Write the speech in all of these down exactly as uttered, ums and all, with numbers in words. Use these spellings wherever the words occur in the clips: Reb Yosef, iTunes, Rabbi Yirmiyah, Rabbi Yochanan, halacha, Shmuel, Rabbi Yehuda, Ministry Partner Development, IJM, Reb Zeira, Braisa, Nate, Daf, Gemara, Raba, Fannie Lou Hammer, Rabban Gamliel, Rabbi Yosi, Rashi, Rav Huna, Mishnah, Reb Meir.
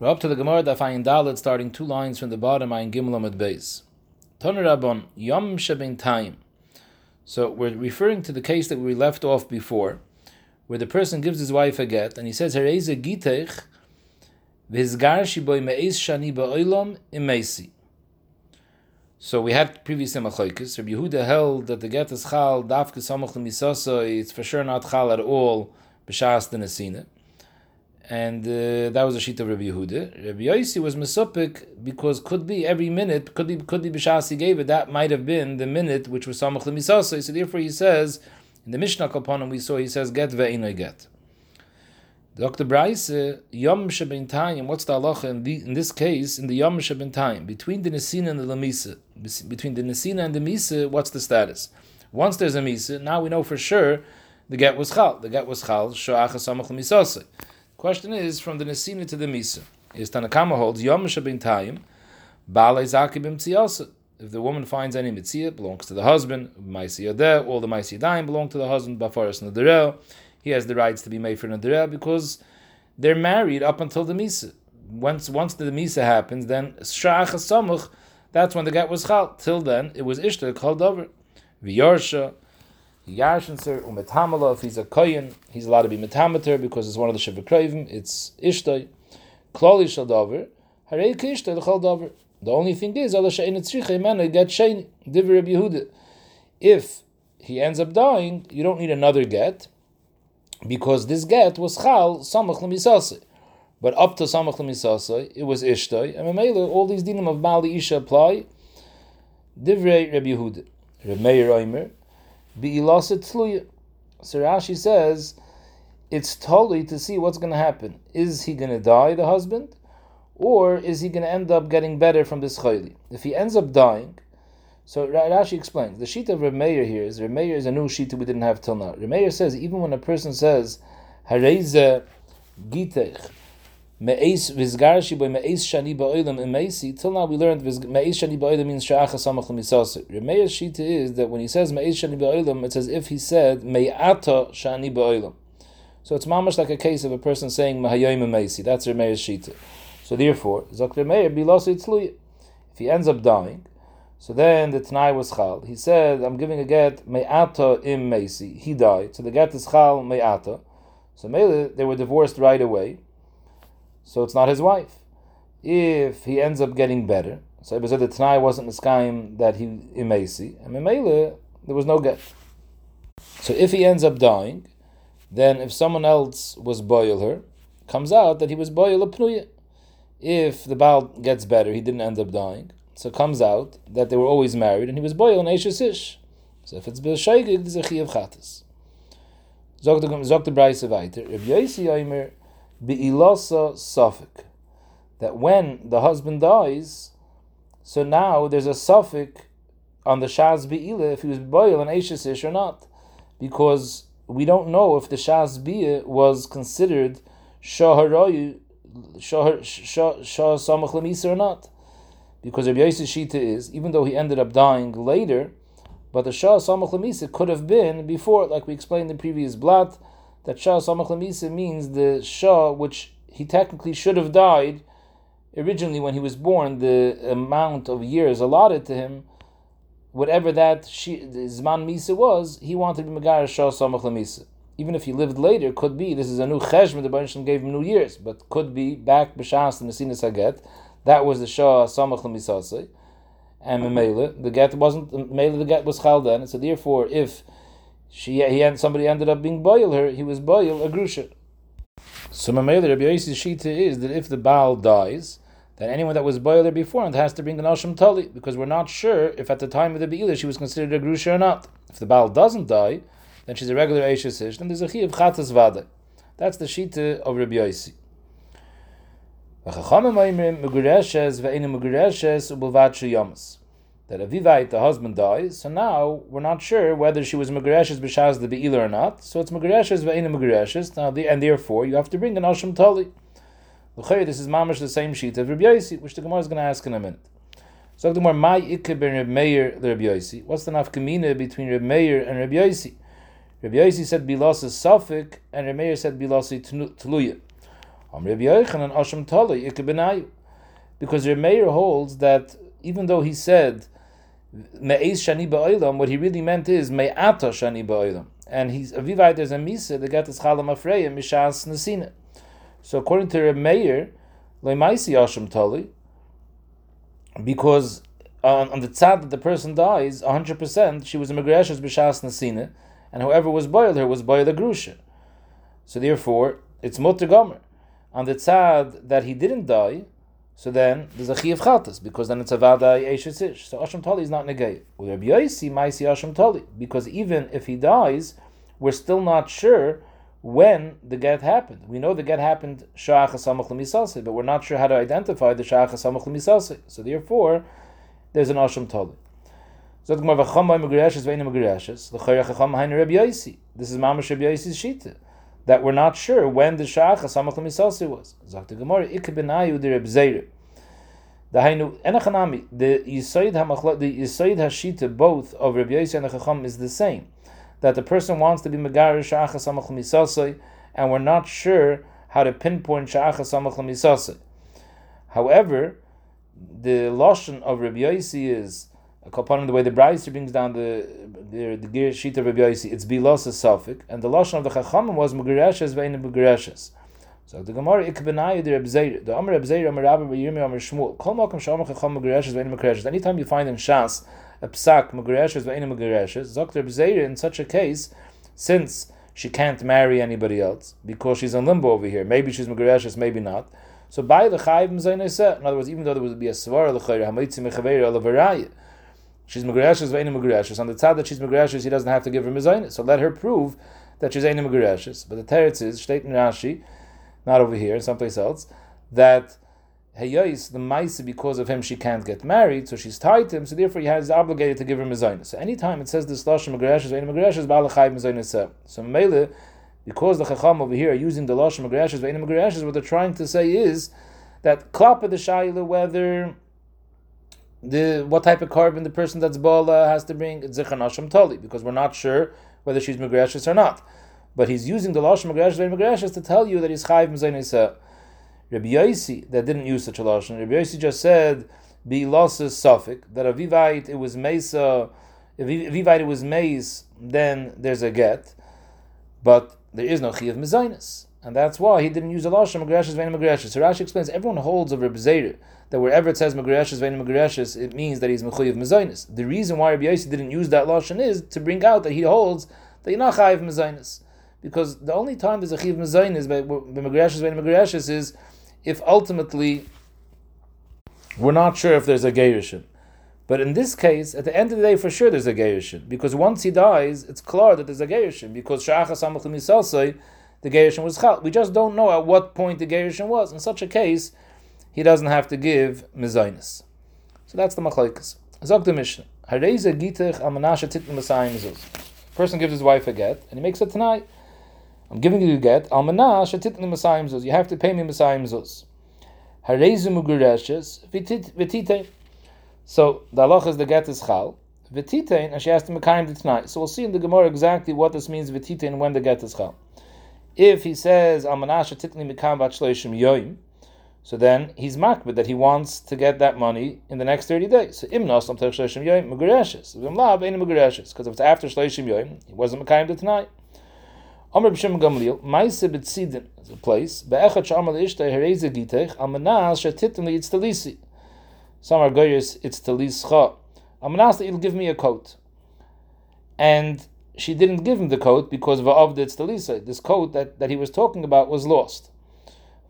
We're up to the Gemara, Daf Ayin Dalet, starting two lines from the bottom, Ayin Gimel Amud Beis. Tanu Rabban, Yom Shebin Taim. So we're referring to the case that we left off before, where the person gives his wife a get, and he says, Hereze Gitech, Vizgar Shiboy Me'ez Shani Ba'olam Imesi. So we had previous machlokes. Rabbi Yehuda held that the get is chal dafka samach l'misasa. It's for sure not chal at all b'shas d'nesina, and uh, that was a sheet of Rabbi Yehuda. Rabbi Yosi was mesupik because could be every minute, could be could be b'shas he gave it. That might have been the minute which was samach l'misasa. So therefore he says in the Mishnah upon him we saw he says get ve'inoi get. Doctor Bryce, Yom Shebintayim, what's the halacha in, the, in this case, in the Yom Shebintayim, between the Nesina and the Lamisa, between the Nesina and the Misa, what's the status? Once there's a Misa, now we know for sure the get was Chal. The get was Chal, Sho'acha Samach L'misase. The question is, from the Nesina to the Misa, is Tanna Kama holds, Yom Shebintayim, Ba'alei Zaki B'mtziyasa. If the woman finds any mitzia, it belongs to the husband, Maisi Yodeh, all the Maisi Yodayim belong to the husband, Bafaras Naderel. He has the rights to be made for Nadirah because they're married up until the Misa. Once once the Misa happens, then Sha'ach HaSamuch, that's when the get was Chal. Till then, it was Ishtar called over. V'yarsha, Yarshinser, Umetamala, if he's a Koyin, he's allowed to be Metameter because it's one of the Shevakravim, it's Ishtar. Kloli Shaldover, Harei Kishtar, the Chaldover. The only thing is, Allah Sha'in Tzricha, Imana, Get Shein, Divrei Rabbi Yehuda. If he ends up dying, you don't need another get, because this get was chal samach l'misase, but up to samach l'misase it was ishtay. And Mamela, all these dinim of Mali Isha apply. Divrei Reb Yehuda, Reb Meir Oimer, bi'ilaset tluya. So Rashi says it's totally to see what's going to happen. Is he going to die, the husband, or is he going to end up getting better from this chayli? If he ends up dying. So Rashi explains, the sheet of Reb Meir here is, Reb Meir is a new sheet that we didn't have till now. Reb Meir says, even when a person says, Hareze Gitech, Me'ez Vizgarshi by Me'ez Shani Ba'olam Imesi, till now we learned Me'ez Shani Ba'olam means Sha'acha Samach L'misase. Reb Meir's sheet is that when he says Me'ez Shani Ba'olam, it's as if he said Me'ata Shani Ba'olam. So it's mamash like a case of a person saying Mahayim Imesi. That's Reb Meir's sheet. So therefore, Zok Reb Meir, Bilosi Tzluya. If he ends up dying, so then the Tanai was Chal. He said, I'm giving a get, Me'ata im Meisi. He died. So the get is Chal, Me'ata. So Mele, they were divorced right away. So it's not his wife. If he ends up getting better, so it said the Tanai wasn't Miskayim that he im Meisi. And Mele, there was no get. So if he ends up dying, then if someone else was boil her, comes out that he was boil a Pnuya. If the Baal gets better, he didn't end up dying. So it comes out that they were always married, and he was boil and Eishes Ish. So if it's B'Shaygig, it's a Chiyav Chattis. Zog the Braisa weiter. Reb Yosi Omer, B'ilasa Safik. That when the husband dies, so now there's a Safik on the Shaz B'ila, if he was boil and Eishes Ish or not. Because we don't know if the Shaz B'ila was considered Shaharoyu, Shah Samach Lemisa or not. Because Rabbi Yosef's shita is, even though he ended up dying later, but the Shah Samach Lemisa could have been before, like we explained in the previous blat, that Shah Samach Lemisa means the Shah which he technically should have died originally when he was born, the amount of years allotted to him, whatever that she, Zman Misa was, he wanted to be Megara Shah Samach Lemisa. Even if he lived later, could be, this is a new cheshma, the Baruch Hashem gave him new years, but could be back B'Shas and Nesina Saget. That was the Shah Samach L'misase, and Memele the get wasn't Memele the get was Chal then. So therefore, if she he and somebody ended up being boil her, he was boil a grusha. So Memele Rabbi Yosef's shita is that if the Baal dies, then anyone that was boil her before and has to bring an Asham Tali, because we're not sure if at the time of the Beila she was considered a grusha or not. If the Baal doesn't die, then she's a regular Eishes Ish. Then there's a Chiyav Chattas Vada. That's the shita of Rabbi Yosi. That Avivait, the husband, dies, so now we're not sure whether she was Megureshes B'Shaz the Be'ila or not, so it's Megureshes Ve'ina Megureshes, and therefore you have to bring an Asham Tali. This is mamash the same sheet of Reb Yosi, which the Gemara is going to ask in a minute. So the Gemara, my Ikeb ben Reb Meir the Reb Yosi. What's the nafkamina between Reb Meir and Reb Yosi? Reb Yosi said Bilasa Safik, and Reb Meir said Bilasa Tluya. Because Reb Meir holds that even though he said Me'ez Shani Ba'olam, what he really meant is Me'ata Shani Ba'olam. And he's Avivai, there's a Misa, the Gatas Chalam Afreya, Mishas Nesina. So according to Reb Meir, Le'maisi Asham Tali, because on, on the tzad that the person dies, one hundred percent, she was a Megreshes Bishas Nesina, and whoever was boiled her was boiled a Grusha. So therefore, it's Mutter Gomer. On the tzad that he didn't die, so then there's a chiyuv chaltas, because then it's a vadai eishetzish. So Asham Tali is not negayit. With Rabbi Yosi, Maisi Asham Tali, because even if he dies, we're still not sure when the get happened. We know the get happened sha'ach hasamach l'misase, but we're not sure how to identify the sha'ach hasamach l'misase. So therefore, there's an Asham Tali. This is Mamash Rabbi Yosi's shita, that we're not sure when the sha'ach hasamach l'misase was. Zakta Gemara, ik benayu de Reb Zeira. The Hainu Enachanami, the Yisoid HaMachla, the Yisoid HaShita, both of Reb Yosi and the Chacham is the same, that the person wants to be Megari sha'ach hasamach l'misase, and we're not sure how to pinpoint sha'ach hasamach l'misase. However, the lashon of Reb Yosi is a kapanim, the way the Brayser brings down the the, the gear sheet of Reb Yosi, it's bilos a safik, and the lashon of the Chachamim was megereshes ve'ein megereshes. So the Gemara ik benayu the Reb Zeira, the Amar Reb Zeira, Amar Raba, Rabbi Yirmiyah, Amar Shmuel. Kol makom she'amar Chacham megereshes ve'ein megereshes. Anytime you find in Shas a psak megereshes ve'ein megereshes, Zok Reb Zeira, in such a case, since she can't marry anybody else because she's in limbo over here, maybe she's megereshes, maybe not. So by the chayv mzayneisa, in other words, even though there would be a svara lechayr hamayitzi mechaveir alavaraya, she's megereshes ve'ein megereshes. On the tzad that she's megereshes, he doesn't have to give her mzayne. So let her prove that she's ein megereshes. But the teretz is shteit in Rashi, not over here, someplace else, that heyos the ma'ase, because of him she can't get married, so she's tied to him. So therefore, he has obligated to give her mzayne. So anytime it says this lashon megereshes ve'ein megereshes, ba'al chayv mzayneisa. So mele. Because the Chacham over here are using the Lashon Megereshes ve'ein megereshes, what they're trying to say is that klapa the shayla, whether the what type of carbon the person that's bala has to bring, it's Zichron Asham Tali, because we're not sure whether she's megereshes or not. But he's using the Lashon Megereshes ve'ein megereshes to tell you that he's chayiv mzayneisa. Rabbi Yosi, that didn't use such a lashon, Rabbi Yosi just said bi'lasa safik, that avivait it was meisa, avivait it was meis, then there's a get, but there is no chi of mezainis, and that's why he didn't use the lashon megereshes ve'ein megereshes. So Rashi explains, everyone holds of Reb Zeira that wherever it says megereshes ve'ein megereshes, it means that he's mechuy of mezainis. The reason why Rabbi Yosi didn't use that lashon is to bring out that he holds that you're not chi of mezainis, because the only time there's a chi of mezainis by megereshes ve'ein megereshes is if ultimately we're not sure if there's a gerushin. But in this case, at the end of the day, for sure there's a gerushin, because once he dies, it's clear that there's a gerushin, because sha'ach hasamach l'misase, the gerushin was chal. We just don't know at what point the gerushin was. In such a case, he doesn't have to give mezainis. So that's the machlokes. Zok the Mishnah, hareza gitech al menashe titn masayim mezuzah. Person gives his wife a get, and he makes it tonight. I'm giving you a get al menashe titn masayim mezuzah. You have to pay me masayim mezuzah. Hareza mugereshes v'titei. So the halacha is the get is chal v'titein, and she has to mekayim the t'nai. So we'll see in the Gemara exactly what this means v'titein, when the get is chal. If he says al menashe titni mikam bat shloishim yoyim, so then he's makbid that he wants to get that money in the next thirty days. So imnos l'mtach shloishim yoyim megereshes v'imlav ein megereshes, because if it's after shloishim yoyim, he wasn't mekayim the t'nai. Amr b'shem Gamliel ma'ase b'tzidin is a place be'echad she'amar l'ishtay hareze gitech al menashe titni yitztalisi. Some are goyers, it's talischa. Amanas, he'll give me a coat. And she didn't give him the coat because va'avd it's talisa. This coat that, that he was talking about was lost.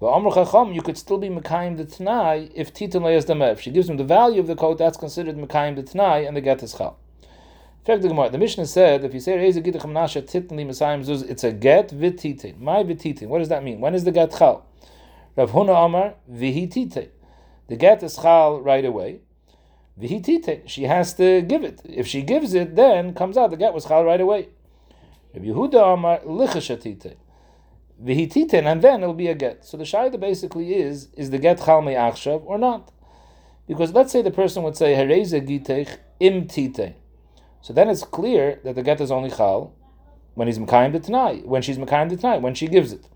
Va'amr chacham, you could still be mekayim the t'nai if titan le'ez dameh. If she gives him the value of the coat, that's considered mekayim the t'nai, and the get is chal. In fact, the Gemara, the Mishnah said, if you say re'ez gitach amanas titan li mesayim zuz, it's a get v'titin. My v'titin. What does that mean? When is the get chal? Rav Huna Amar v'hititin. The get is chal right away. V'hitite, she has to give it. If she gives it, then comes out the get was chal right away. Rabbi Yehuda Amar lichashatite v'hitite, and then it'll be a get. So the shayla basically is: is the get chal me'achshav or not? Because let's say the person would say hereza gitech im tite, so then it's clear that the get is only chal when he's mekayim the t'nai, when she's mekayim the t'nai, when she gives it.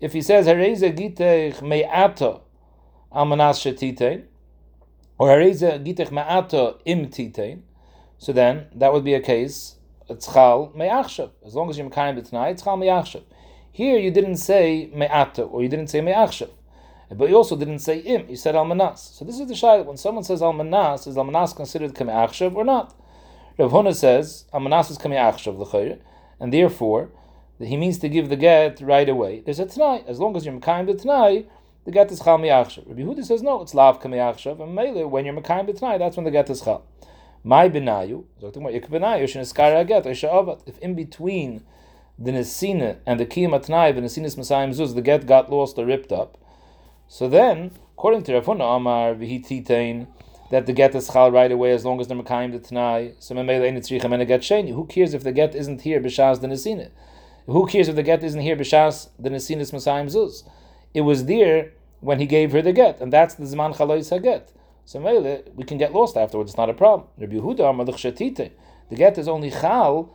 if he says hareze gitech me'ato almanas shetitein, or hareze gitech me'ato im titein, so then that would be a case tzchal me'achshav. As long as you're mekayim b'tnai, tzchal me'achshav. Here you didn't say me'ato, or you didn't say me'achshav, but you also didn't say im. You said almanas. So this is the shayla. When someone says almanas, is almanas considered kame'achshav or not? Rav Huna says almanas is kame'achshav l'chayr, and therefore he means to give the get right away. There's a t'nai. As long as you're mekayim b'tnai, the get is chal me'achshav. Rabbi Yehuda says no, it's lav kame'achshav, and meile when you're mekayim b'tnai, that's when the get is chal. My benayu, if in between the nesina and the kiyum atnai, the nesina's masayim zuz, the get got lost or ripped up, so then, according to Rav Huna Amar v'hititein, that the get is chal right away as long as they're mekayim the t'nai. So who cares if the get isn't here b'shas the nesina? Who cares if the get isn't here b'shas the nesina's masayim zuz? It was there when he gave her the get, and that's the zman chalois haget. So mele, we can get lost afterwards, it's not a problem. Rabbi Yehuda Amar l'chshatite, the get is only chal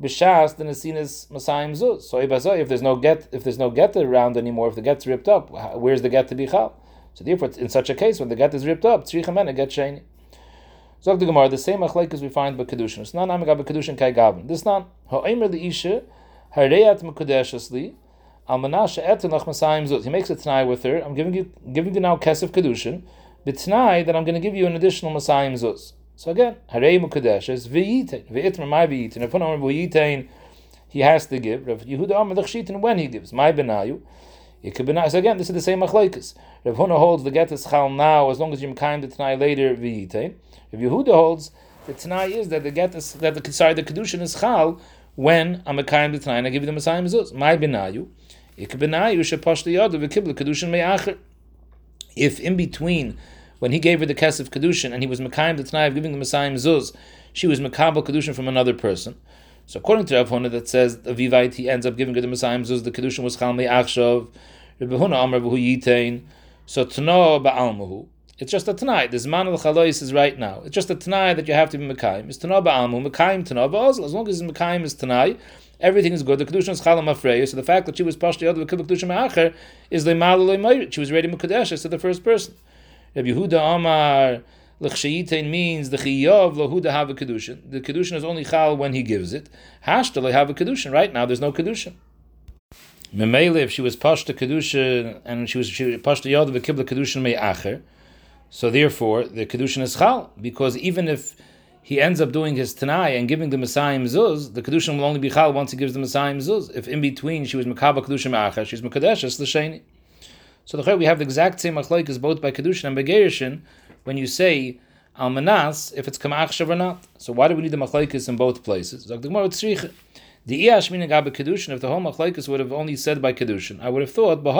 b'shas the nesina's masayim zuz. So if there's no get, if there's no get around anymore, if the get's ripped up, where's the get to be chal? So therefore, in such a case, when the get is ripped up, tzrich amena get sheni. Zog the Gemara, the same achlek as we find b'kedushin. It's not amigab b'kedushin kai gavin. This not ha'omer li'isha hareyat mekudeshes li almanasha etin lach masayim zuz. He makes a t'nai with her. I'm giving you, giving you now kesef kedushin. B'tnai that I'm going to give you an additional Masayim Zuz. So again, Harei Mukadeshes v'yitain v'itmer my v'yitain. If one Amar v'yitain, he has to give. Rav Yehuda Amar l'chshitain when he gives. My benayu, it could be nice. So again, this is the same machlekes. Rav Huna holds the get is chal now as long as you're mekayim the t'nai later v'yitain. Rav Yehuda holds the t'nai is that the get is that the sorry the kedushin is chal when I'm mekayim the t'nai and I give you the Masayim Zuz. My benayu, it could be nice. You should push the yad v'kibla kedushin me'acher. If in between, when he gave her the kesef kedushin and he was mekayim the t'nai of giving the Masayim Zuz, she was mekabel kedushin from another person. So according to Rav Huna, that says avivait he ends up giving her the Masayim Zuz, the kedushin was chal me'achshav. Rabbi Huna Amar v'hu yitain. So t'no ba'almuhu. It's just a t'nai. The zman al chalois is right now. It's just a t'nai that you have to be mekayim. It's t'no ba'almuhu, mekayim t'no ba'ozl. As long as mekayim is t'nai, everything is good. The kedushin is chal mafreya. So the fact that she was pashti yod v'kibel kedushin me'acher is le'mal le'mayrit. She was ready mekadeshes to the first person. Rabbi Yehuda Amar l'chshayitain means the chiyov l'huda have a kedushin. The kedushin is only chal when he gives it. Hashta have a kedushin. Right now, there's no kedushin. Memele, if she was pashta kedushin and she was she pashta yod v'kibel kedushin me'acher, so therefore the kedushin is chal, because even if he ends up doing his t'nai and giving the Masayim Zuz, the Kedushin will only be chal once he gives the Masayim Zuz. If in between she was Makaba Kedushin Me'achar, she's Mekadeshes L'Sheni. So the we have the exact same Achleikas both by Kedushin and by Gerushin when you say Almanas, if it's Kama'achshav or not. So why do we need the Achleikas in both places? The Kedushin, if the whole Achleikas would have only said by Kedushin, I would have thought, by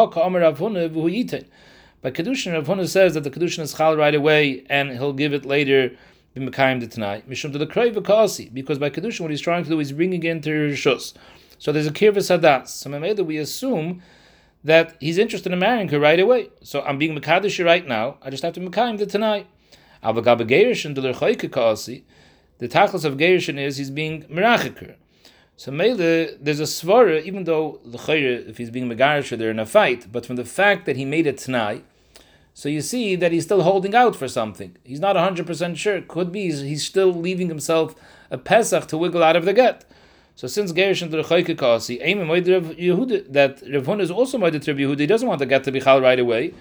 Kedushin, Rav Huna says that the Kedushin is chal right away and he'll give it later. Because by Kedushin, what he's trying to do is bringing into Rishus. So there's a Kirvus Hadas. So we assume that he's interested in marrying her right away. So I'm being Mekadosh right now. I just have to Mekayim the Tanai. The Tachlis of Gerushin is he's being Merachik. So Mele, there's a Svara, even though if he's being Megarish, they're in a fight. But from the fact that he made a Tanai, so you see that he's still holding out for something. He's not one hundred percent sure. Could be he's, he's still leaving himself a Pesach to wiggle out of the get. So since Gerushin to the Choyke Kasi, that Rav Huna is also Moedit Rav Yehuda, he doesn't want the get to be chal right away.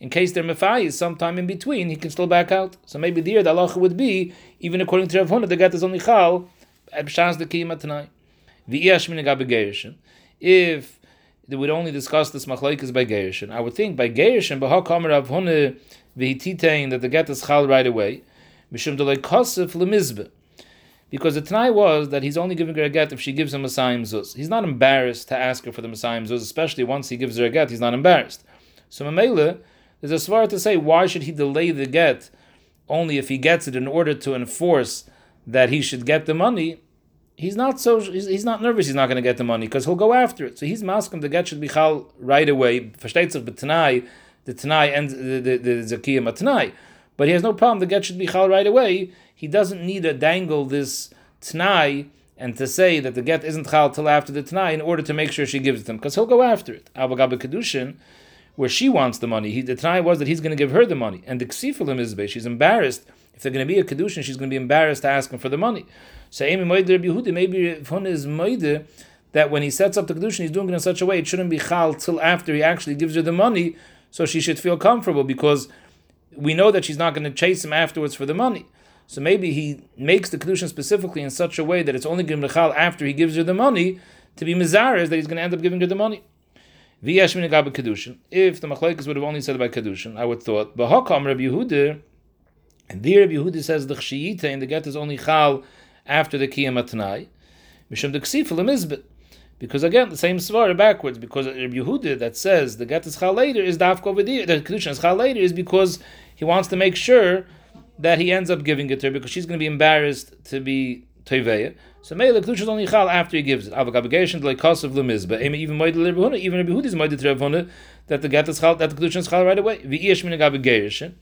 In case they're Mefayis sometime in between, he can still back out. So maybe there the halacha would be, even according to Rav Huna, the get is only chal at B'shas the Kiyim tonight. If they would only discuss this machlokes by Gerushin, I would think by Gerushin, b'ha'kamer Rav Huna v'hititein that the get is chal right away, mishum d'lei kosef lemizbeh, because the t'nai was that he's only giving her a get if she gives him a Masayim Zuz. He's not embarrassed to ask her for the Masayim Zuz, especially once he gives her a get. He's not embarrassed. So Mamela, there's a svara to say why should he delay the get only if he gets it in order to enforce that he should get the money. He's not so. He's, he's not nervous. He's not going to get the money because he'll go after it. So he's maskim the get should be chal right away. Versteitzav b'tnai, the t'nai ends the the, the zakiyah matnai, but he has no problem. The get should be chal right away. He doesn't need to dangle this t'nai and to say that the get isn't chal till after the Tanai in order to make sure she gives it to him, because he'll go after it. Abba Gabba Kedushin, where she wants the money, he, the Tanai was that he's going to give her the money, and the Ksifilim is she's embarrassed. If they're going to be a Kedushin, she's going to be embarrassed to ask him for the money. So Amy Moide Rabbi Yehuda, maybe if one is Moide, that when he sets up the Kedushin, he's doing it in such a way, it shouldn't be chal till after he actually gives her the money, so she should feel comfortable, because we know that she's not going to chase him afterwards for the money. So maybe he makes the Kedushin specifically in such a way that it's only Gimlechal after he gives her the money, to be Mizaris that he's going to end up giving her the money. If the Machlaikas would have only said by Kedushin, I would have thought, Bahakam Rabbi Yehuda, and there Rabbi Yehuda says the Chshiyita and the Get is only Chal after the Kiyam Atnai, Mishum the Ksifel Mizbet. Because again, the same svara backwards, because Rabbi Yehuda that says the Get is Chal later is Davko over there, the Kedushin is Chal later is because he wants to make sure that he ends up giving it to her, because she's going to be embarrassed to be Toivea. So Meila Kedusha is only Chal after he gives it. Avak obligation like cost of Lemizba. Even Moed Lerabhuna, even Rabbi Yehuda is Moed Lerabhuna, that the Get is Chal, that the Kedusha is Chal right away. V'yesh min Gabi Gerishin.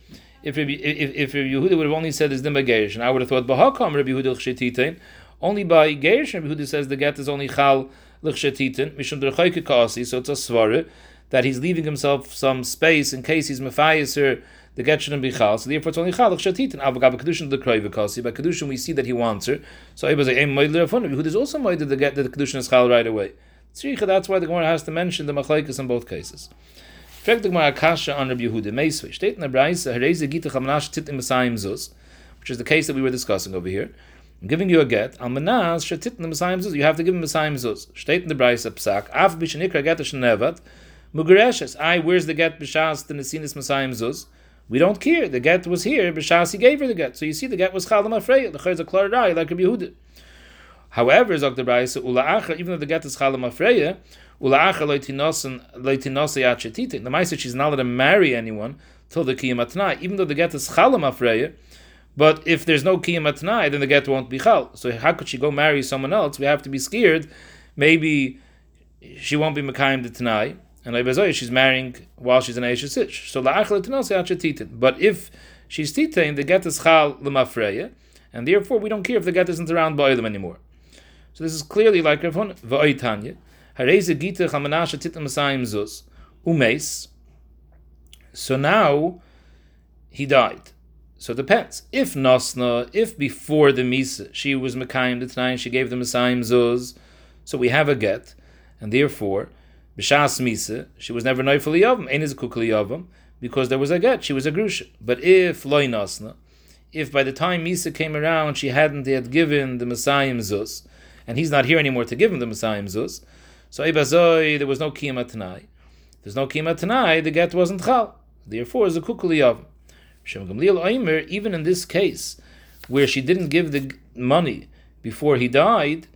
If Rabbi if, if Rabbi Yehuda would have only said is then by Gerishin, I would have thought Bahakam Rabbi Yehuda L'Chetitin. Only by Gerishin, Rabbi Yehuda says the Get is only Chal L'Chetitin. Mishum Derchayke Kaasi. So it's a svara that he's leaving himself some space in case he's mefayis her. The get shouldn't be chal, so therefore it's only chal. L'chatitin. Avagab kedushin the krei v'kasi. By kedushin we see that he wants her. So Abba zay em moed l'rafon. Who is also moed to get that the kedushin is chal right away. That's why the Gemara has to mention the machlaikas in both cases. Check the Gemara kasha on Rabbi Yehuda meisvei. State in the brayse hareze gita chamnash titin mesayim zuz, which is the case that we were discussing over here. I'm giving you a get al manaz shetitin mesayim zuz. You have to give him mesayim zuz. State in the brayse psak af b'shenikra get shenevat mugereshes. I where's the get b'shas the nesinis mesayim zuz. We don't care. The get was here. B'shasi gave her the get. So you see, the get was chalam afrei. The chayz a klarai like Rabbi Yehuda. However, zok the brayse ula acha. Even though the get is chalam afrei, ula acha loytinosen loytinose yachetite. The ma'aser she's not allowed to marry anyone till the kiyam atnai. Even though the get is chalam afrei, but if there's no kiyam atnai, then the get won't be chal. So how could she go marry someone else? We have to be scared. Maybe she won't be mekayim the t'nai. And Leibezoy, she's marrying while she's an Eishes Ish. So la'achla t'nasei atche titin. But if she's titin, the get is chal l'mafreya, and therefore we don't care if the get isn't around ba'olam anymore. So this is clearly like Rav Huna va'oitanya hareze gita chamanasha titin masayim zuz umeis. So now he died. So it depends. If nosna, if before the misa she was mekayim the t'nai, she gave the masayim zuz, so we have a get, and therefore b'shas misa, she was never noifel liyavim, ein izkuk liyavim, because there was a get, she was a grusha. But if loy nasna, if by the time misa came around she hadn't yet given the mesayim zuz, and he's not here anymore to give him the mesayim zuz, so ebazoi there was no kiyam atnai. There's no kiyam atnai, the get wasn't chal. Therefore, zkuk liyavim. Shem Gamliel Omer, even in this case where she didn't give the money before he died,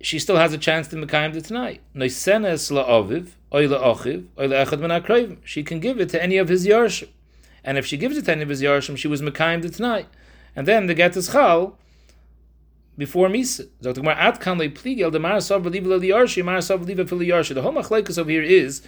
she still has a chance to mekayim the t'nai. Noisenes la'aviv, oy la'achiv, oy la'echad min ha'kroivim. She can give it to any of his yarshim. And if she gives it to any of his yarshim, she was mekayim the t'nai. And then the get is chal before misa. The whole machlaikas over here is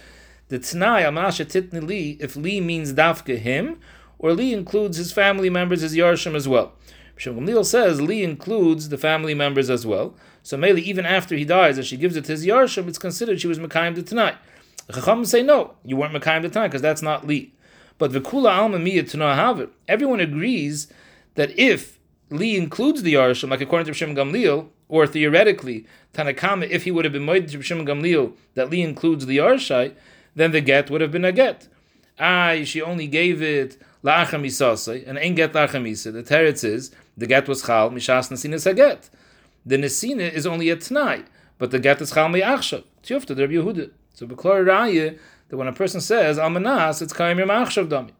the t'nai amasha titni li, if li means dafka him, or li includes his family members, his yarshim as well. Shem Gamliel says li includes the family members as well. So Meili, even after he dies, as she gives it to his yarshim, it's considered she was mekayim the t'nai. The Chacham say no, you weren't mekayim the t'nai because that's not li. But v'kula alma miyat t'nai haver. Everyone agrees that if li includes the yarshim, like according to Shem Gamliel, or theoretically Tanakama, if he would have been moed to Shem Gamliel that li includes the yarshai, then the get would have been a get. Ay, she only gave it la'acham isasei, and ain't get la'acham isasei. The teretz is the get was chal mishas nesinas haget. The nesina is only a t'nai, but the get is chal me'achshav. Tiyufta the Rabbi Yehuda. So b'klor raya that when a person says al manas, it's kaim yom achshav dami.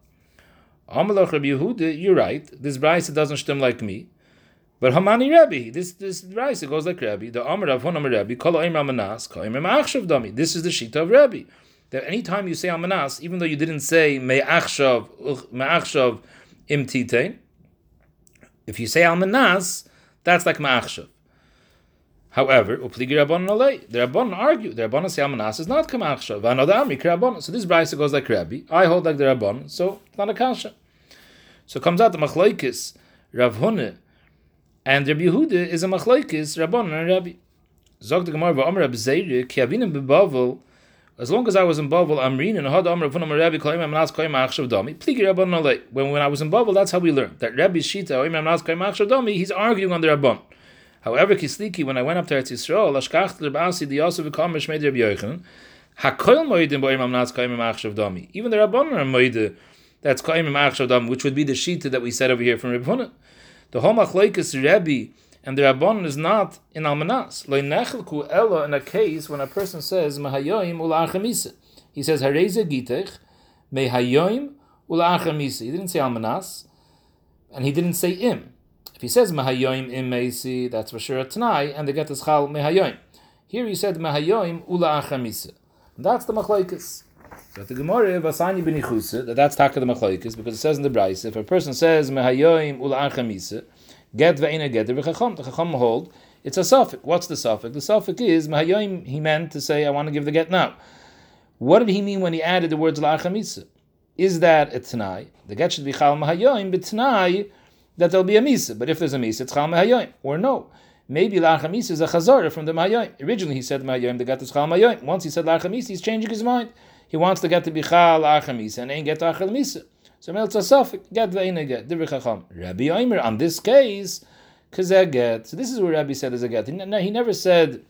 Amalach Rabbi Yehuda, you're right. This brayse doesn't stem like me, but hamani Rabbi. This this brayse goes like Rabbi. The amar Rav Huna Rabbi kol ha'im al manas kaim yom achshav dami. This is the shita of Rabbi. That any time you say al manas, even though you didn't say me'achshav me'achshav im titein, if you say al manas, that's like me'achshav. However, the Rabbanon argue. The Rabbanon say Amanas is not Kamachsha. Vanodami Krabbanon. So this brayso goes like Rabbi. I hold like the Rabbanon, so it's not a kasha. So comes out the Machlokes Rav Huna And Rabbi Yehuda is a machlokes Rabban and Rabbi. Zog the Gemara v'Amar Reb Zeira ki avinu beBavel. As long as I was in Bavel, Amrin and Had Amr Funam Rabbi Koyim Amnas Koyim Achshav Dami. Pligi Rabban Alei. When when I was in Bavel, that's how we learned that Rabbi Shita Koyim Amnas Koyim Achshav Dami. He's arguing on the Rabban. However, Kisliki, when I went up to Eretz Yisrael, Ashkacht Reb Asi the Yosef V'Kam Mishmed Reb Yochanan. Hakoil Moedim Koyim Amnas Koyim Achshav Dami. Even the Rabban are Moedim. That's Koyim Achshav Dami, which would be the Shita that we said over here from Reb Huna. The whole Machlokes Rabbi and the Rabban is not in Almanas. Lo nechelku ella in a case when a person says mehayoyim ula'achamisa. He says hareze gitech mehayoyim ula'achamisa. He didn't say Almanas, and he didn't say im. If he says mehayoyim im meisi, that's for sure a Tanai, and the get is chal mehayoyim. Here he said mehayoyim ula'achamisa. That's the machlokes. So the Gemara vasani benichusa that that's taka the machlokes because it says in the Brayse if a person says mehayoyim ula'achamisa. Get ve'ina get the chacham. The chacham hold it's a suffix. What's the suffix? The suffix is mahayoyim. He meant to say I want to give the get now. What did he mean when he added the words la'achamisa? Is that a t'nai? The get should be chal mahayoyim, but t'nai that there'll be a misa. But if there's a misa, it's chal mahayoyim. Or no, maybe la'achamisa is a chazara from the mahayoyim. Originally he said mahayoyim. The get is chal mahayoyim. Once he said la'achamisa, he's changing his mind. He wants the get to be chal la'achamisa and ain't get la'achal misa. So it's a suffix. Get ve'ina get. Divrei Chacham. Rabbi Yomer. On this case, kazeh get. So this is where Rabbi said is a get. He, ne- he never said.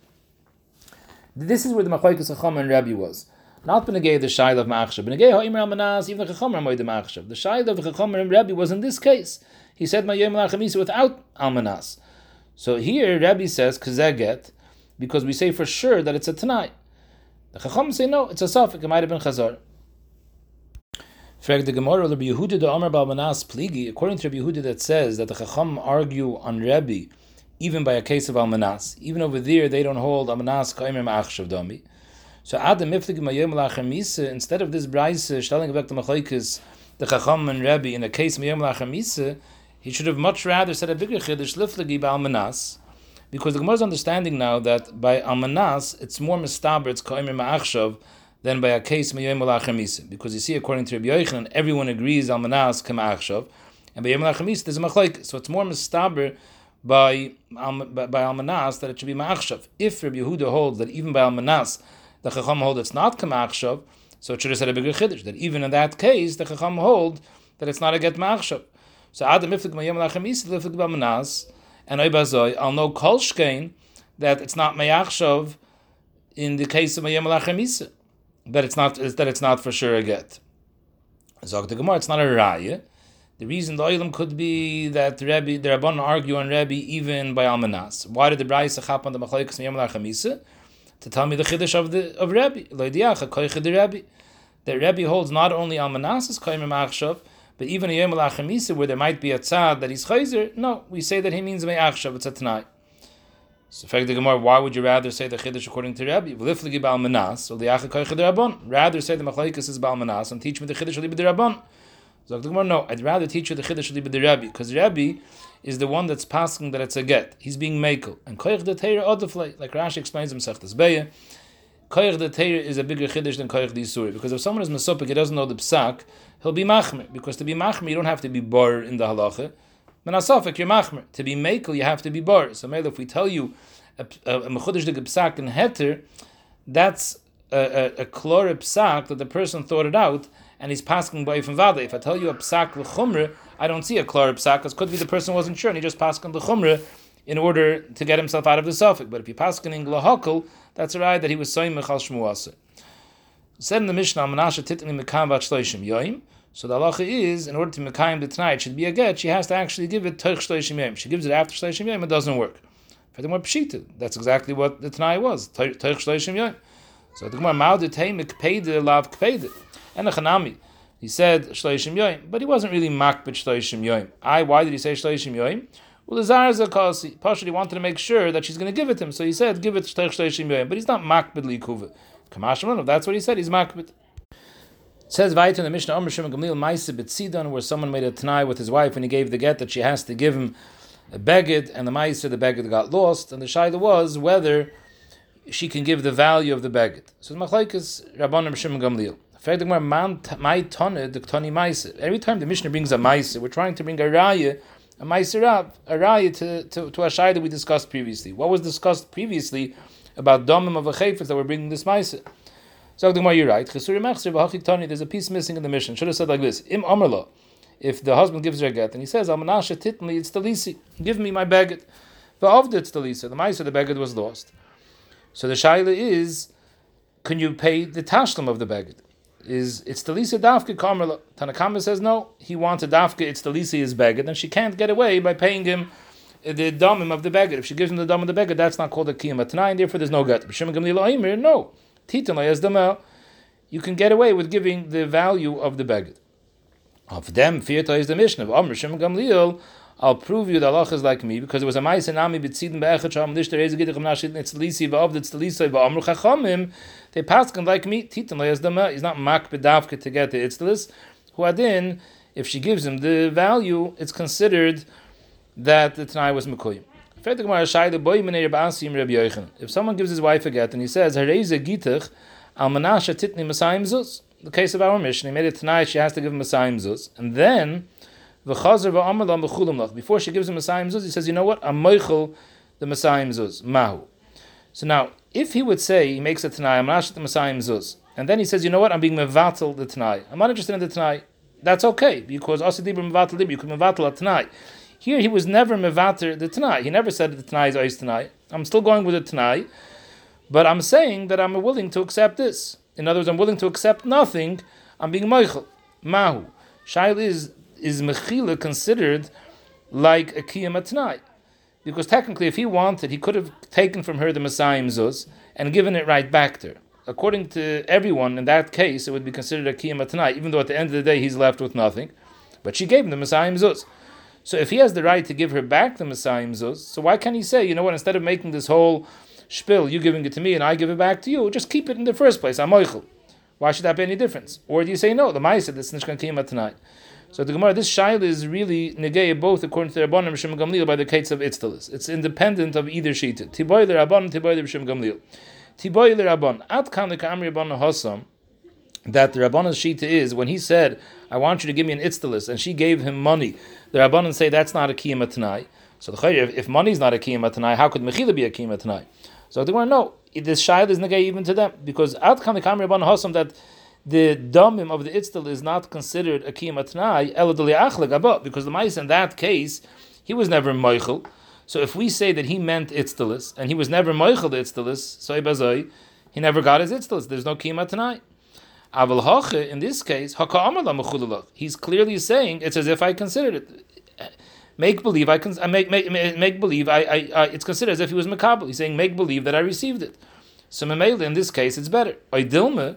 This is where the machlokes Chacham and Rabbi was. Not b'negei the shayla of ma'achshav. B'negei ha'imer almanas. Even the Chacham are moed ma'achshav. The shayla of Chacham and Rabbi was in this case. He said ma'yoyim la'achamisa without almanas. So here Rabbi says kazeh get because we say for sure that it's a tanai. The Chacham say no. It's a suffix. It might have been chazar. According to Rabbi Yehuda that says that the Chacham argue on Rabbi even by a case of Almanas. Even over there they don't hold Almanas Ka'imim Achshav Dami. So Adam Miflig Mayom Lachamisa, instead of this Braise, Stalling back to Machlokes, the Chacham and Rabbi in a case Mayom Lachamisa, he should have much rather said a bigger Chiddush Lifligi by Almanas. Because the Gemara is understanding now that by Almanas it's more Mistaber, it's Ka'imim Achshav, then by a case Mayom Lachamisa, because you see, according to Rabbi Yochanan, everyone agrees Almanas Kama Achshav, and by Yom Lachamisa there's a machlokes. So it's more mistaber by by, by Almanas that it should be Ma'achshav. If Rabbi Yehuda holds that even by Almanas the Chacham hold it's not Kama Achshav, so it should have said a bigger chiddush that even in that case the Chacham hold that it's not a get Ma'achshav. So Adam Miflik Mayom Lachamisa Liflik B'Almanas and Oibazoi Al No Kol Shkein that it's not Ma'achshav in the case of Mayom Lachamisa. But it's not it's that it's not for sure a get. Zog the Gemara, it's not a raya. The reason the oilam could be that Rabbi, the Rabban argue on Rabbi even by almanas. Why did the Braisa chap on the machlokes Mayom Lachamisa? To tell me the chiddush of the of Rabbi loidiacha koyche the Rabbi that Rabbi holds not only almanas as koyim ma'achshav, but even a Yom Lachamisa where there might be a tzad that he's chayzer. No, we say that he means ma'achshav. It's a t'nai. So, in fact, the Gemara, why would you rather say the Chiddush according to Rabbi? V'lifligi ba'almanas, or li'achik koyche d'Rabban. Rather say the Machlokes is ba'almanas and teach me the Chiddush libe d'Rabban. So, the Gemara, no, I'd rather teach you the Chiddush libe d'Rabbi, because Rabbi is the one that's passing that it's a get. He's being mekel. And koyche d'Teira odafle, like Rashi explains himself, this beya, koyche d'Teira is a bigger Chiddush than koyche d'Isuri, because if someone is mesopik, he doesn't know the psak, he'll be machmer, because to be machmer, you don't have to be bar in the halacha. Menasafik, you're machmer. To be mekel, you have to be bar. So, Mele, if we tell you a mechudesh de psak and heter, that's a a klore psak that the person thought it out and he's passing by from vada. If I tell you a psak l'chumre, I don't see a klore psak because could be the person wasn't sure and he just passed on l'chumre in order to get himself out of the safik. But if you pass on l'hakel, that's a right that he was soim mechal shmuasa. Said in the Mishnah, Menashe titni mekam v'shloishim yoyim. So the halacha is, in order to mekayim the t'nai, it should be a get, she has to actually give it toich shloishim yom. She gives it after shloishim yom, it doesn't work. For the more pshita, that's exactly what the t'nai was, toich shloishim yom. So the Gemara, ma'od etei mekpede lav kpede. And the Chanami, he said shloishim yom, but he wasn't really makbet shloishim yom. I, why did he say shloishim yom? Well, the Zara Zakasi, partially wanted to make sure that she's going to give it him, so he said, give it toich shloishim yom, but he's not makbet likuva. Kamashman, if that's what he said, he's makbet. It says Vayit in the Mishnah, Rabbi Gamliel Maisa B'Tzidon, where someone made a Tanai with his wife when he gave the get that she has to give him a beged, and the Maisa, the beged got lost, and the Shaila was whether she can give the value of the beged. So the Machlokes Rabban Rabbi Gamliel. Every time the Mishnah brings a Maisa, we're trying to bring a raya a ma'aser rav, a raya to, to, to a shai that we discussed previously. What was discussed previously about domim of a chayfus that we're bringing this ma'aser? So the Gemara, you're right. Chesuri machzir v'hachik tani. There's a piece missing in the mission. Should have said like this: Im amrla, if the husband gives her a get and he says, "Al menashe titni, it's talisi. Give me my baget." V'avda it's talisa. The ma'aser, the baget was lost. So the shaila is, can you pay the tashlim of the baget? Is it's talisa dafka kamrla? Tanakama says no. He wanted dafka. It's talisi is baget, and she can't get away by paying him the damim of the baget. If she gives him the dam of the baget, that's not called a kiyum atnai, and therefore there's no get. B'shem Gamliel Aimer, no. You can get away with giving the value of the baget. Of them, Fiatah is the Mishnah. Amr Shem Gamliel, I'll prove you that Allah is like me, because it was a ma'is nami b'tzidin b'echacham lishter ezegidichem nashit nitzlisi ba'avd itzlisoi ba'amr chachamim. They passed him like me. Titan is the ma. He's not mak bedavka to get the itzlis. Huadin, if she gives him the value, it's considered that the Tanai was mekuyim. If someone gives his wife a get and he says, the case of our mission, he made it tonight, she has to give him a Masayim Zuz. And then, before she gives him a Masayim Zuz, he says, you know what? I'm Meichel the Masayim Zuz. Mahu. So now, if he would say, he makes a Tanai, I'm Manashat the Masayim Zuz, and then he says, you know what? I'm being Mevatel the Tanai. I'm not interested in the Tanai. That's okay, because also Dibra Mevatel Dibra, you can Mevatel a Tanai. Here he was never mevater the Tanai. He never said the Tanai is ois Tanai. I'm still going with the Tanai, but I'm saying that I'm willing to accept this. In other words, I'm willing to accept nothing. I'm being meichel. Mahu. Shail is is mechila considered like a kiyum atnai, because technically, if he wanted, he could have taken from her the Masayim Zuz and given it right back to her. According to everyone, in that case, it would be considered a kiyum atnai, even though at the end of the day he's left with nothing. But she gave him the Masayim Zuz. So if he has the right to give her back the Masayim Zuz, so why can't he say, you know what, instead of making this whole spiel, you giving it to me and I give it back to you, just keep it in the first place, I'm Oichel. Why should that be any difference? Or do you say, no, the Maisa, that's Nishkan Kiyama tonight. So the Gemara, this Shaila is really negay both according to the Rabban and Rishim Gamliel by the Kates of Itztalis. It's independent of either Shita. Tiboy the Rabban, Tiboy the Rishim Gamliel. Tiboy the Rabban. At Kan the Kamri Rabban Hassam, that the Rabban's Shita is, when he said, I want you to give me an Itztalis, and she gave him money, the Rabbanan say that's not a kiyum atnai. So the Chayr, if money is not a kiyum atnai, how could mechila be a kiyum atnai? So they want to know this shayla is negay even to them, because out kam the kamri Rabban Hassam that the domim of the itzdal is not considered a kiyum atnai eladli achleg abot, because the ma'is in that case he was never moichel. So if we say that he meant itzdalis and he was never moichel the itzdalis, so ibazoi he never got his itzdalis. There's no kiyum atnai. Aval hoche, in this case, he's clearly saying it's as if I considered it. Make believe I cons- make make make believe I, I I it's considered as if he was makabel. He's saying make believe that I received it. So memela, in this case, it's better. Oidilma,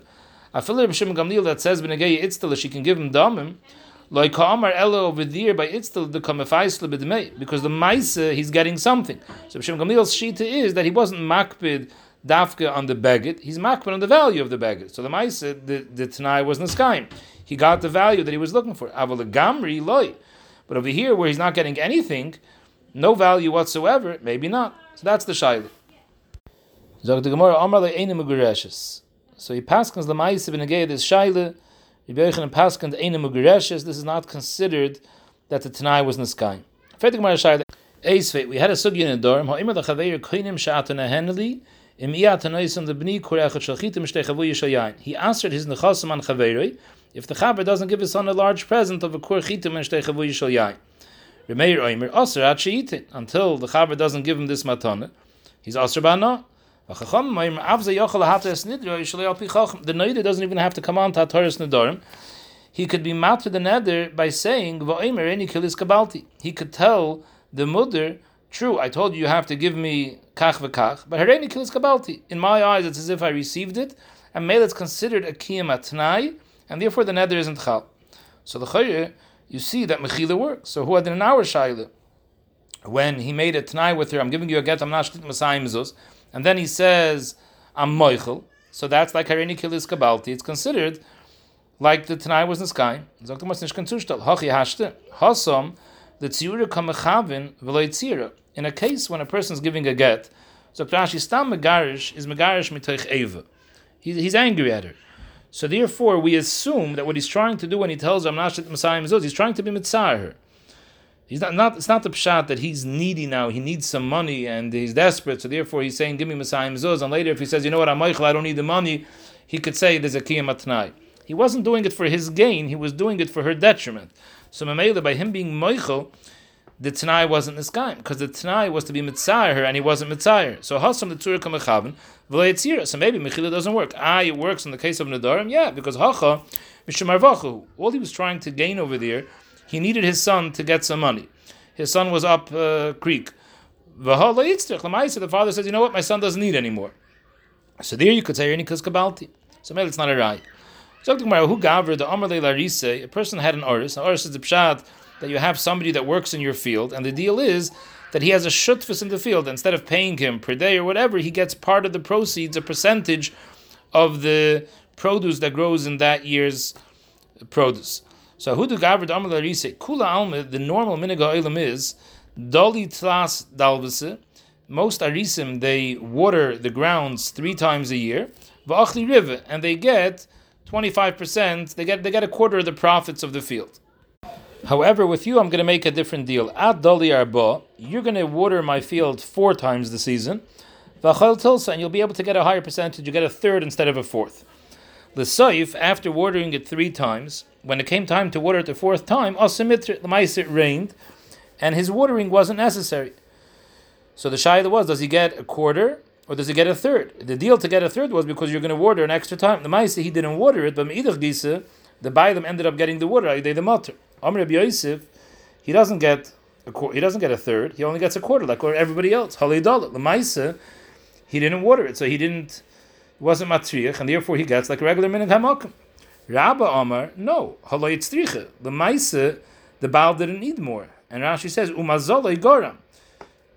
I feel Reb Shimon Gamliel that says benegay itztila she can give him damim like Amar Ella over there by itztila the kamefaisle b'demay, because the ma'isa he's getting something. So Reb Shimon Gamliel's shita is that he wasn't makbid dafka on the baget, he's makbid on the value of the baget. So the ma'isa, the, the Tanai was Niskaim. He got the value that he was looking for. Aval gamri loy. But over here, where he's not getting anything, no value whatsoever, maybe not. So that's the shayla. Zog the Gemara, Amar le'enim u'gureshes. So he paskins the ma'isa b'negei this shayla. Rabbi Yochanan paskins enim u'gureshes. This is not considered that the Tanai was Niskaim. Fred the Gemara shayla. Eisvei, we had a sugya in the dorm. Ha'imah l'chaveir koinim sha'atana henli. He answered his nechasim on chaveroi. If the chaver doesn't give his son a large present of a kur chitim and shtei chavuyi shel yain, Reb Meir oimer aser ad sheitin, until the chaver doesn't give him this matana, he's aser bana. V'chacham oimer av ze yochel hateres nidroi shalei al pi chacham. The neder doesn't even have to come on to hateres nidorim. He could be mat with the neder by saying v'oimer eni kilis kabalti. He could tell the mother, true, I told you you have to give me kach v'kach, but hareini kilis kabalti. In my eyes, it's as if I received it, and mele it's considered a kiyum atnai, and therefore the nether isn't chal. So the chayre, you see that mechila works. So who had in our shayla, when he made a tnai with her, I'm giving you a get, I'm not shlit masayim zuz, and then he says, I'm moichel, so that's like hareini kilis kabalti. It's considered like the tnai was niskayim. Zoktomas nishkan tushtal, hachi hashte, hasom, the tziyura kamechavin v'lo tzira. In a case when a person is giving a get, so Rashi stam megarish is megarish mitoich eva. He's angry at her. So therefore, we assume that what he's trying to do when he tells her, I'm not shlit masayim zuz, he's trying to be mitzar her. He's not, not, it's not the pshat that he's needy now, he needs some money and he's desperate, so therefore he's saying, give me Messiah Mezuz, and later if he says, you know what, I'm Eichel, I don't need the money, he could say, there's a Kiyam Atnai. He wasn't doing it for his gain, he was doing it for her detriment. So Mamela, by him being Meichel, the Tanai wasn't this guy, because the Tanai was to be Mitzayr her, and he wasn't Mitzayr. So Hasam the Tzurka Mechavan, V'le Yitzira, so maybe Mechila doesn't work. Ah, it works in the case of Nedarim, yeah, because Hacha, Mishmar Vachu, all he was trying to gain over there, he needed his son to get some money. His son was up uh, creek. V'ha le Yitzirch, L'maisa, the father says, you know what, my son doesn't need anymore. So there you could say, Yernikas Kabalti. So maybe it's not a Rai. So the Gemara, who gavra the Amar le Larise, a person had an Oris, an Oris is the Pshat, that you have somebody that works in your field, and the deal is that he has a shutfus in the field. Instead of paying him per day or whatever, he gets part of the proceeds, a percentage of the produce that grows in that year's produce. So Hudu Gavrid Amr Larise, Kula Alma, the normal Miniga Olam is, Doli Tlas Dalvese, most Arisim, they water the grounds three times a year, V'achli Rive, and they get twenty-five percent, they get they get a quarter of the profits of the field. However, with you, I'm going to make a different deal. Ad doli arba, you're going to water my field four times the season. V'achal tilsa, and you'll be able to get a higher percentage. You get a third instead of a fourth. L'soif, after watering it three times, when it came time to water it the fourth time, it rained, and his watering wasn't necessary. So the shayla was, does he get a quarter or does he get a third? The deal to get a third was because you're going to water an extra time. The ma'ase, he didn't water it, but me'idach gisa, the bailam ended up getting the water. They the mutter. Amr Reb Yosef, he doesn't get a qu- he doesn't get a third. He only gets a quarter, like everybody else. Halidol L'maisa, he didn't water it, so he didn't wasn't matriach, and therefore he gets like a regular minhag hamakom. Raba Amar, no halay tzricha L'maisa, the Baal didn't need more, and Rashi says umazol goram.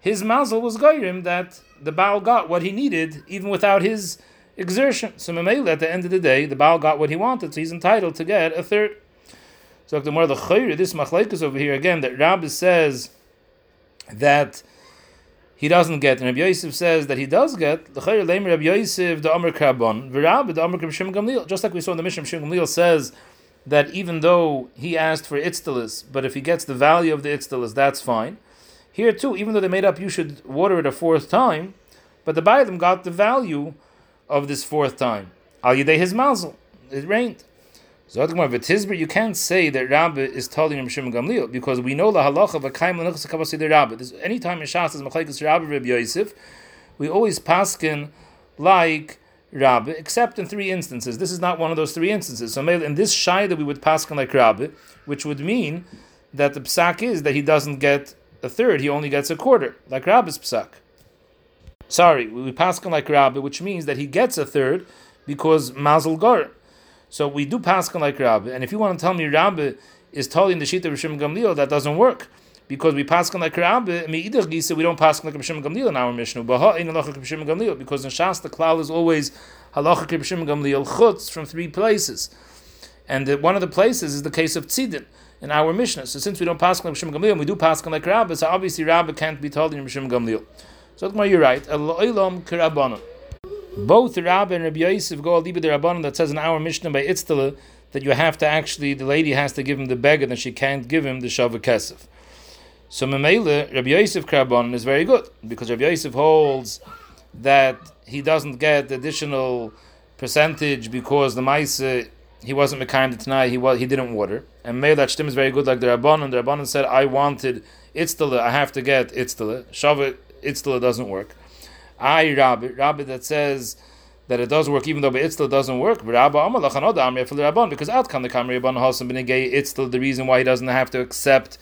His mazel was goyrim that the Baal got what he needed even without his exertion. So Mamela, at the end of the day, the Baal got what he wanted, so he's entitled to get a third. So the more the chayre, this machlaikus over here again, that Rab says that he doesn't get, and Rabbi Yosef says that he does get. The chayre leimer Rabbi Yosef the Amr Krabon, v'Rab the Amr Shmuel Gamliel. Just like we saw in the Mishnah, Shmuel Gamliel says that even though he asked for itztalus, but if he gets the value of the itztalus, that's fine. Here too, even though they made up, you should water it a fourth time, but the Bailam got the value of this fourth time. Al yidei his mazel, it rained. You can't say that Rabbi is telling him Shimon Gamliel, because we know the halacha of a kaim l'nachas kabasi the Rabbi. Any time in Shas is machlekes Rabbi Reb Yosef, we always paskin like Rabbi, except in three instances. This is not one of those three instances. So in this shayla that we would paskin like Rabbi, which would mean that the psak is that he doesn't get a third; he only gets a quarter, like Rabbi's psak. Sorry, we paskin like Rabbi, which means that he gets a third because mazel gar. So we do paskin like Rabbi, and if you want to tell me Rabbi is telling the sheet of Rishim Gamliel, that doesn't work, because we paskin like Rabbi. We don't paskin like Rishim Gamliel in our Mishnah. Because in Shas the klal is always halacha Rishim Gamliel chutz from three places, and the, one of the places is the case of tzidin in our Mishnah. So since we don't paskin like Rishim Gamliel, and we do paskin like Rabbi, so obviously Rabbi can't be told in Rishim Gamliel. So you're right. Both Rabbi and Rabbi Yosef go alibid the Rabbanon that says in our Mishnah by Itztala that you have to actually, the lady has to give him the beggar, and she can't give him the Shavah Kesef. So Mamela, Rabbi Yosef Krabbanon is very good, because Rabbi Yosef holds that he doesn't get additional percentage because the Maisa, he wasn't Mekayim the Tanai, he was, he didn't water. And Mamela, that Shtim is very good like the Rabbanon. The Rabbanon said, I wanted Itztala, I have to get Itztala. Shavah Itztala doesn't work. I Rabbi, Rabbi that says that it does work even though it still doesn't work. Because outcome the Kamri Rabban Hassan Benegay, it's still the reason why he doesn't have to accept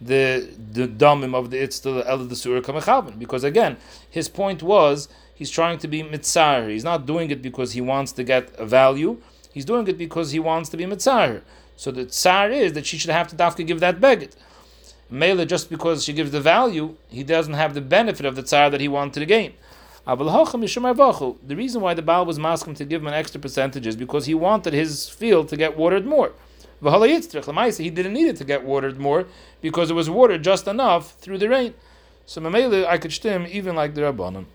the the domim of the it's still el the surah kamechavin. Because again, his point was he's trying to be mitzar. He's not doing it because he wants to get a value. He's doing it because he wants to be mitzar. So the tsar is that she should have to dafka give that beged. Mela, just because she gives the value, he doesn't have the benefit of the tsar that he wanted to gain. The reason why the Baal was masking to give him an extra percentage is because he wanted his field to get watered more. He didn't need it to get watered more because it was watered just enough through the rain. So Mamele, I could stem even like the Rabbanim.